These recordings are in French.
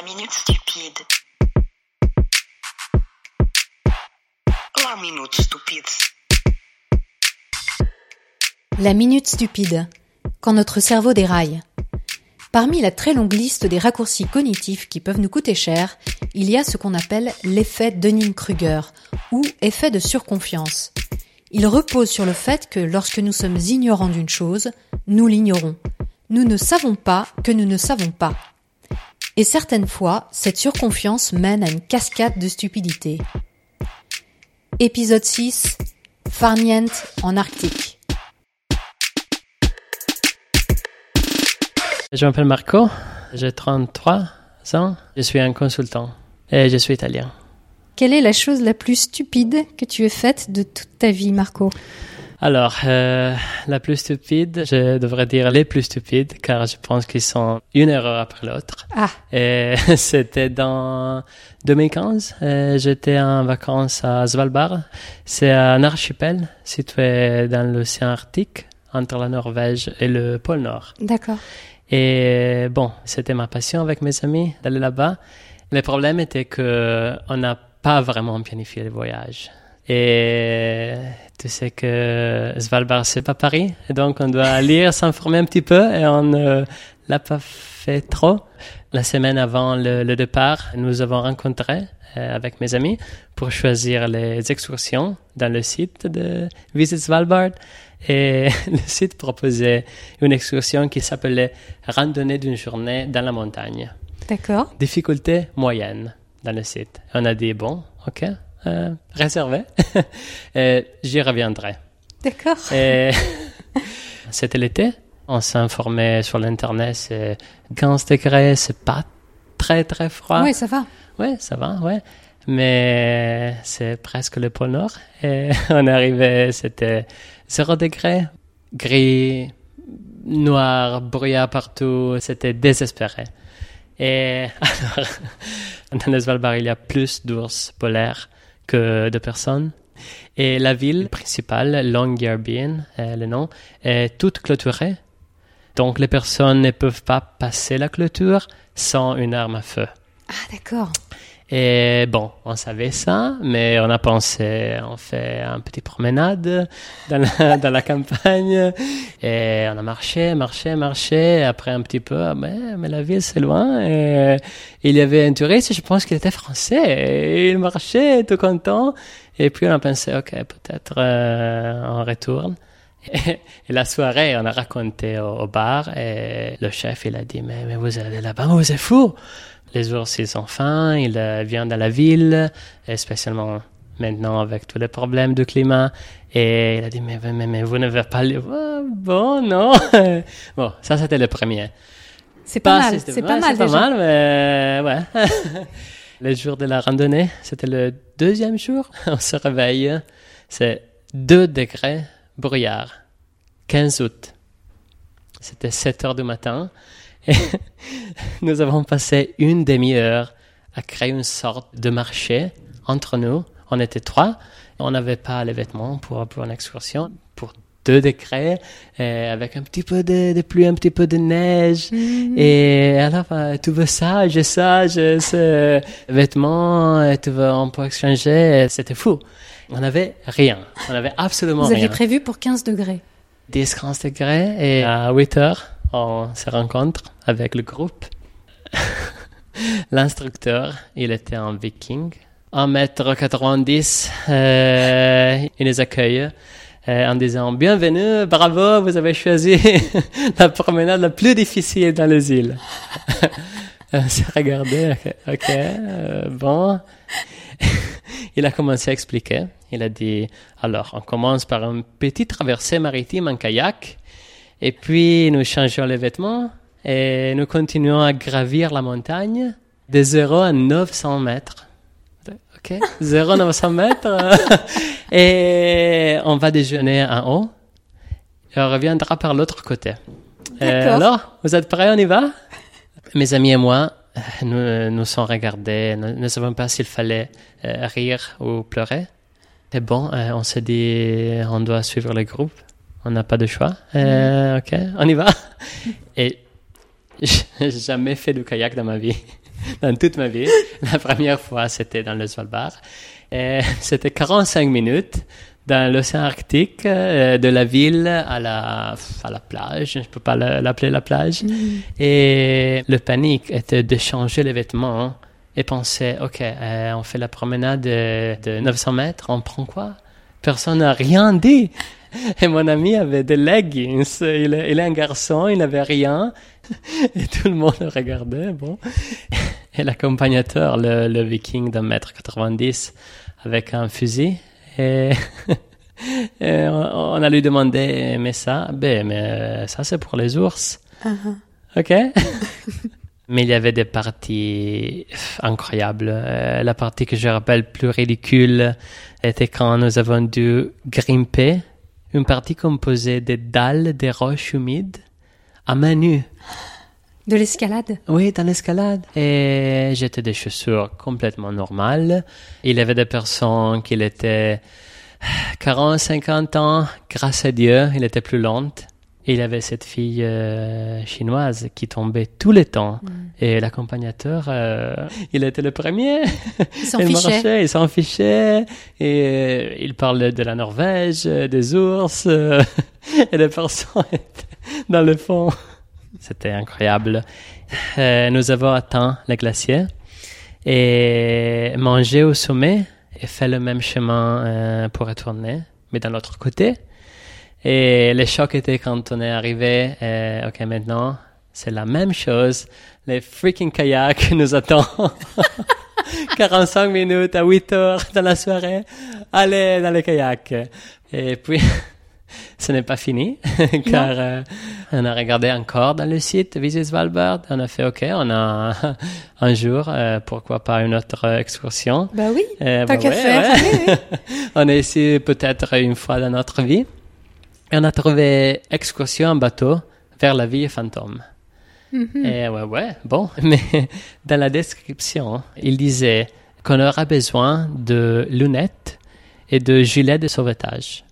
La minute stupide. La minute stupide. La minute stupide, quand notre cerveau déraille. Parmi la très longue liste des raccourcis cognitifs qui peuvent nous coûter cher, il y a ce qu'on appelle l'effet Dunning-Kruger, ou effet de surconfiance. Il repose sur le fait que lorsque nous sommes ignorants d'une chose, nous l'ignorons. Nous ne savons pas que nous ne savons pas. Et certaines fois, cette surconfiance mène à une cascade de stupidité. Épisode 6, Farniente en Arctique. Je m'appelle Marco, j'ai 33 ans, je suis un consultant et je suis italien. Quelle est la chose la plus stupide que tu aies faite de toute ta vie, Marco ? Alors, la plus stupide, je devrais dire les plus stupides, car je pense qu'ils sont une erreur après l'autre. Ah. Et c'était dans 2015, j'étais en vacances à Svalbard. C'est un archipel situé dans l'océan Arctique, entre la Norvège et le pôle Nord. D'accord. Et bon, c'était ma passion avec mes amis d'aller là-bas. Le problème était qu'on n'a pas vraiment planifié le voyage. Et tu sais que Svalbard, c'est pas Paris. Et donc, on doit lire, s'informer un petit peu et on ne l'a pas fait trop. La semaine avant le départ, nous avons rencontré avec mes amis pour choisir les excursions dans le site de Visit Svalbard. Et le site proposait une excursion qui s'appelait « Randonnée d'une journée dans la montagne ». D'accord. Difficulté moyenne dans le site. On a dit « Bon, ok, réservé, et j'y reviendrai ». D'accord. Et c'était l'été, on s'est informé sur l'internet, c'est 15 degrés, c'est pas très très froid. Oui, ça va. Oui, ça va, oui. Mais c'est presque le pôle Nord. Et on arrivait, c'était 0 degré, gris, noir, brouillard partout. C'était désespéré. Et alors, dans les Svalbard, il y a plus d'ours polaires que de personnes. Et la ville principale, Longyearbyen, le nom, est toute clôturée. Donc les personnes ne peuvent pas passer la clôture sans une arme à feu. Ah, d'accord. Et bon, on savait ça, mais on a pensé, on fait une petite promenade dans la campagne. Et on a marché. Après un petit peu, mais la ville, c'est loin. Et il y avait un touriste, je pense qu'il était français. Et il marchait, tout content. Et puis on a pensé, ok, peut-être on retourne. Et la soirée, on a raconté au bar. Et le chef, il a dit, mais vous allez là-bas, vous êtes fous. Les ours, ils ont faim, ils viennent dans la ville, et spécialement maintenant avec tous les problèmes du climat. Et il a dit, mais vous ne voulez pas les voir. Bon, non. Bon, ça, c'était le premier. C'est pas mal, mais ouais. Le jour de la randonnée, c'était le deuxième jour. On se réveille, c'est 2 degrés brouillard, 15 août. C'était 7 heures du matin. Et nous avons passé une demi-heure à créer une sorte de marché entre nous. On était 3, on n'avait pas les vêtements pour une excursion, pour 2 degrés, avec un petit peu de pluie, un petit peu de neige. Mmh. Et alors, tu veux ça, j'ai ce vêtement, et tu veux, on peut échanger. C'était fou. On n'avait rien. On n'avait absolument rien. Vous aviez prévu pour 15 degrés. 10-15 degrés et à 8 heures. On se rencontre avec le groupe. L'instructeur, il était un viking, 1m90, il les accueille en disant « Bienvenue, bravo, vous avez choisi la promenade la plus difficile dans les îles. » On s'est regardé, bon. Il a commencé à expliquer. Il a dit « Alors, on commence par une petite traversée maritime en kayak. » Et puis, nous changeons les vêtements et nous continuons à gravir la montagne de 0 à 900 mètres. OK, 0 à 900 mètres. Et on va déjeuner en haut et on reviendra par l'autre côté. Alors, vous êtes prêts, on y va? Mes amis et moi, nous sommes regardés. Nous ne savons pas s'il fallait rire ou pleurer. Et bon, on s'est dit, on doit suivre le groupe. On n'a pas de choix. OK, on y va. Et j'ai jamais fait du kayak dans ma vie. dans toute ma vie. La première fois, c'était dans le Svalbard. C'était 45 minutes dans l'océan Arctique, de la ville à la plage. Je ne peux pas l'appeler la plage. Et le panique était de changer les vêtements et penser, OK, on fait la promenade de 900 mètres, on prend quoi? Personne n'a rien dit. Et mon ami avait des leggings. Il est un garçon, il n'avait rien. Et tout le monde le regardait, bon. Et l'accompagnateur, le viking d'un mètre 90 avec un fusil. Et on a lui demandé, mais ça c'est pour les ours. Uh-huh. OK. Mais il y avait des parties incroyables. La partie que je rappelle plus ridicule était quand nous avons dû grimper une partie composée des dalles, des roches humides, à main nue. De l'escalade? Oui, dans l'escalade. Et j'étais des chaussures complètement normales. Il y avait des personnes qui étaient 40, 50 ans. Grâce à Dieu, il était plus lente. Et il y avait cette fille chinoise qui tombait tout le temps. Mm. Et l'accompagnateur, il était le premier. Il s'en fichait. Il s'en fichait. Et il parlait de la Norvège, des ours. Et les personnes étaient dans le fond. C'était incroyable. Nous avons atteint le glacier et mangé au sommet et fait le même chemin pour retourner, mais dans l'autre côté. Et le choc était quand on est arrivé, OK, maintenant, c'est la même chose. Les freaking kayaks nous attendent. 45 minutes à 8 heures dans la soirée. Allez dans les kayaks. Et puis... ce n'est pas fini, car on a regardé encore dans le site Visit Svalbard. On a fait, OK, on a un jour, pourquoi pas une autre excursion. Bah oui, tant qu'à faire. Ouais. On est ici peut-être une fois dans notre vie. Et on a trouvé excursion en bateau vers la ville fantôme. Mm-hmm. Et ouais, bon. Mais dans la description, il disait qu'on aura besoin de lunettes et de gilets de sauvetage.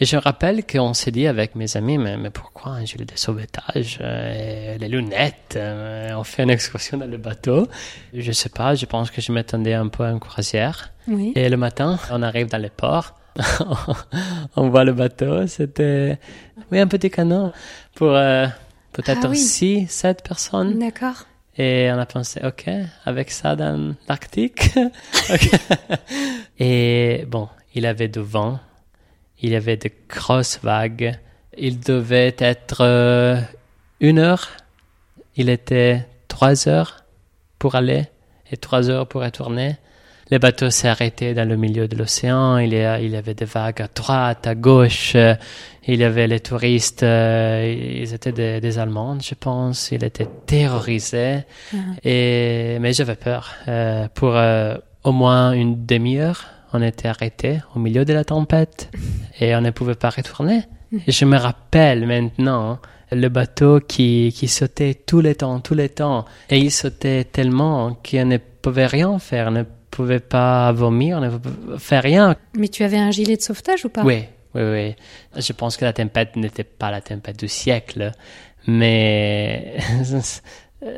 Et je me rappelle qu'on s'est dit avec mes amis, mais pourquoi un gilet de sauvetage, les lunettes, on fait une excursion dans le bateau. Je sais pas, je pense que je m'attendais un peu à une croisière. Oui. Et le matin, on arrive dans le port, on voit le bateau, c'était un petit canot pour peut-être 6-7 personnes. D'accord. Et on a pensé, OK, avec ça dans l'Arctique. Et bon, il avait du vent. Il y avait de grosses vagues. Il devait être 1 heure. Il était 3 heures pour aller et 3 heures pour retourner. Le bateau s'est arrêté dans le milieu de l'océan. Il y avait des vagues à droite, à gauche. Il y avait les touristes. Ils étaient des Allemands, je pense. Ils étaient terrorisés. Mmh. Mais j'avais peur. Pour au moins une demi-heure, on était arrêtés au milieu de la tempête et on ne pouvait pas retourner. Et je me rappelle maintenant le bateau qui sautait tout le temps. Et il sautait tellement qu'on ne pouvait rien faire, on ne pouvait pas vomir, on ne pouvait faire rien. Mais tu avais un gilet de sauvetage ou pas? Oui. Je pense que la tempête n'était pas la tempête du siècle, mais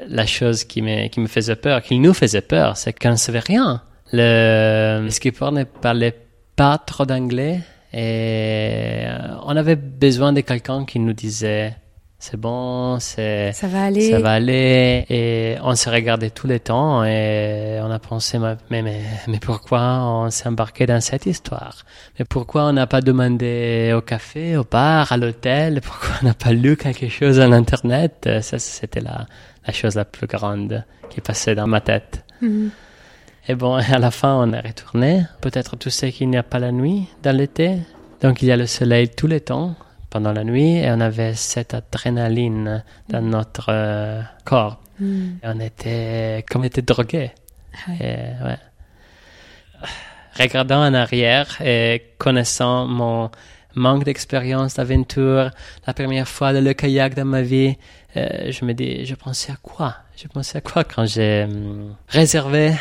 la chose qui me faisait peur, qui nous faisait peur, c'est qu'on ne savait rien. Le skipper ne parlait pas trop d'anglais et on avait besoin de quelqu'un qui nous disait « c'est bon, ça va aller ». Et on se regardait tout le temps et on a pensé « mais pourquoi on s'est embarqué dans cette histoire? Mais pourquoi on n'a pas demandé au café, au bar, à l'hôtel? Pourquoi on n'a pas lu quelque chose à l'internet ?» Ça, c'était la chose la plus grande qui passait dans ma tête. Mm-hmm. Et bon, à la fin, on est retourné. Peut-être tu sais qu'il n'y a pas la nuit dans l'été. Donc, il y a le soleil tout le temps pendant la nuit. Et on avait cette adrénaline dans notre corps. Mm. Et on était comme drogués. Ah oui. Regardant en arrière et connaissant mon manque d'expérience d'aventure, la première fois dans le kayak dans ma vie, je pensais à quoi quand j'ai réservé.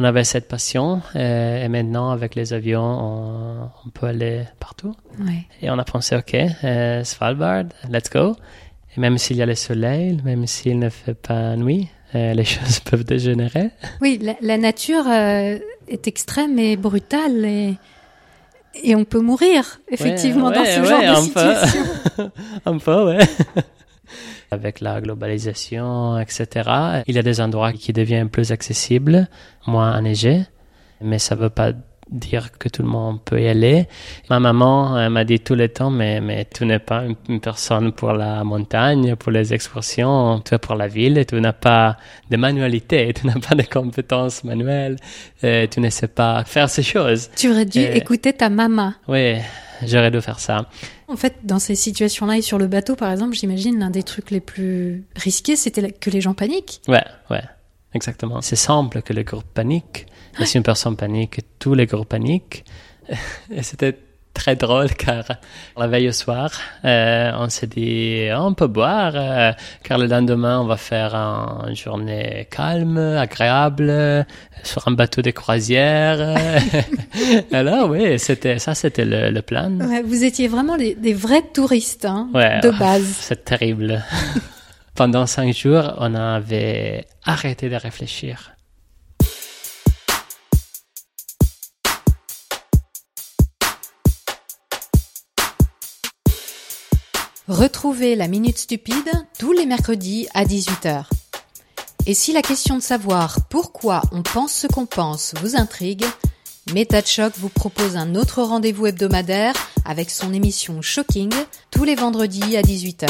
On avait cette passion et maintenant, avec les avions, on peut aller partout. Oui. Et on a pensé, OK, Svalbard, let's go. Et même s'il y a le soleil, même s'il ne fait pas nuit, les choses peuvent dégénérer. Oui, la nature est extrême et brutale et on peut mourir, effectivement, dans ce genre de situation. Un peu, ouais. Avec la globalisation, etc., il y a des endroits qui deviennent plus accessibles, moins enneigés, mais ça ne veut pas dire que tout le monde peut y aller. Ma maman m'a dit tout le temps, mais tu n'es pas une personne pour la montagne, pour les excursions, tu es pour la ville, tu n'as pas de manualité, tu n'as pas de compétences manuelles, tu ne sais pas faire ces choses. Tu aurais dû écouter ta maman. Oui, j'aurais dû faire ça. En fait, dans ces situations-là et sur le bateau, par exemple, j'imagine l'un des trucs les plus risqués, c'était que les gens paniquent. Ouais, exactement. C'est simple que le groupe panique. Et si une personne panique, tous les groupes paniquent. Et c'était très drôle car la veille au soir, on s'est dit on peut boire car le lendemain on va faire une journée calme, agréable sur un bateau de croisière. Alors oui, c'était le plan. Ouais, vous étiez vraiment des vrais touristes de base. C'est terrible. Pendant 5 jours, on avait arrêté de réfléchir. Retrouvez la Minute Stupide tous les mercredis à 18h. Et si la question de savoir pourquoi on pense ce qu'on pense vous intrigue, MetaChoc vous propose un autre rendez-vous hebdomadaire avec son émission Shocking tous les vendredis à 18h.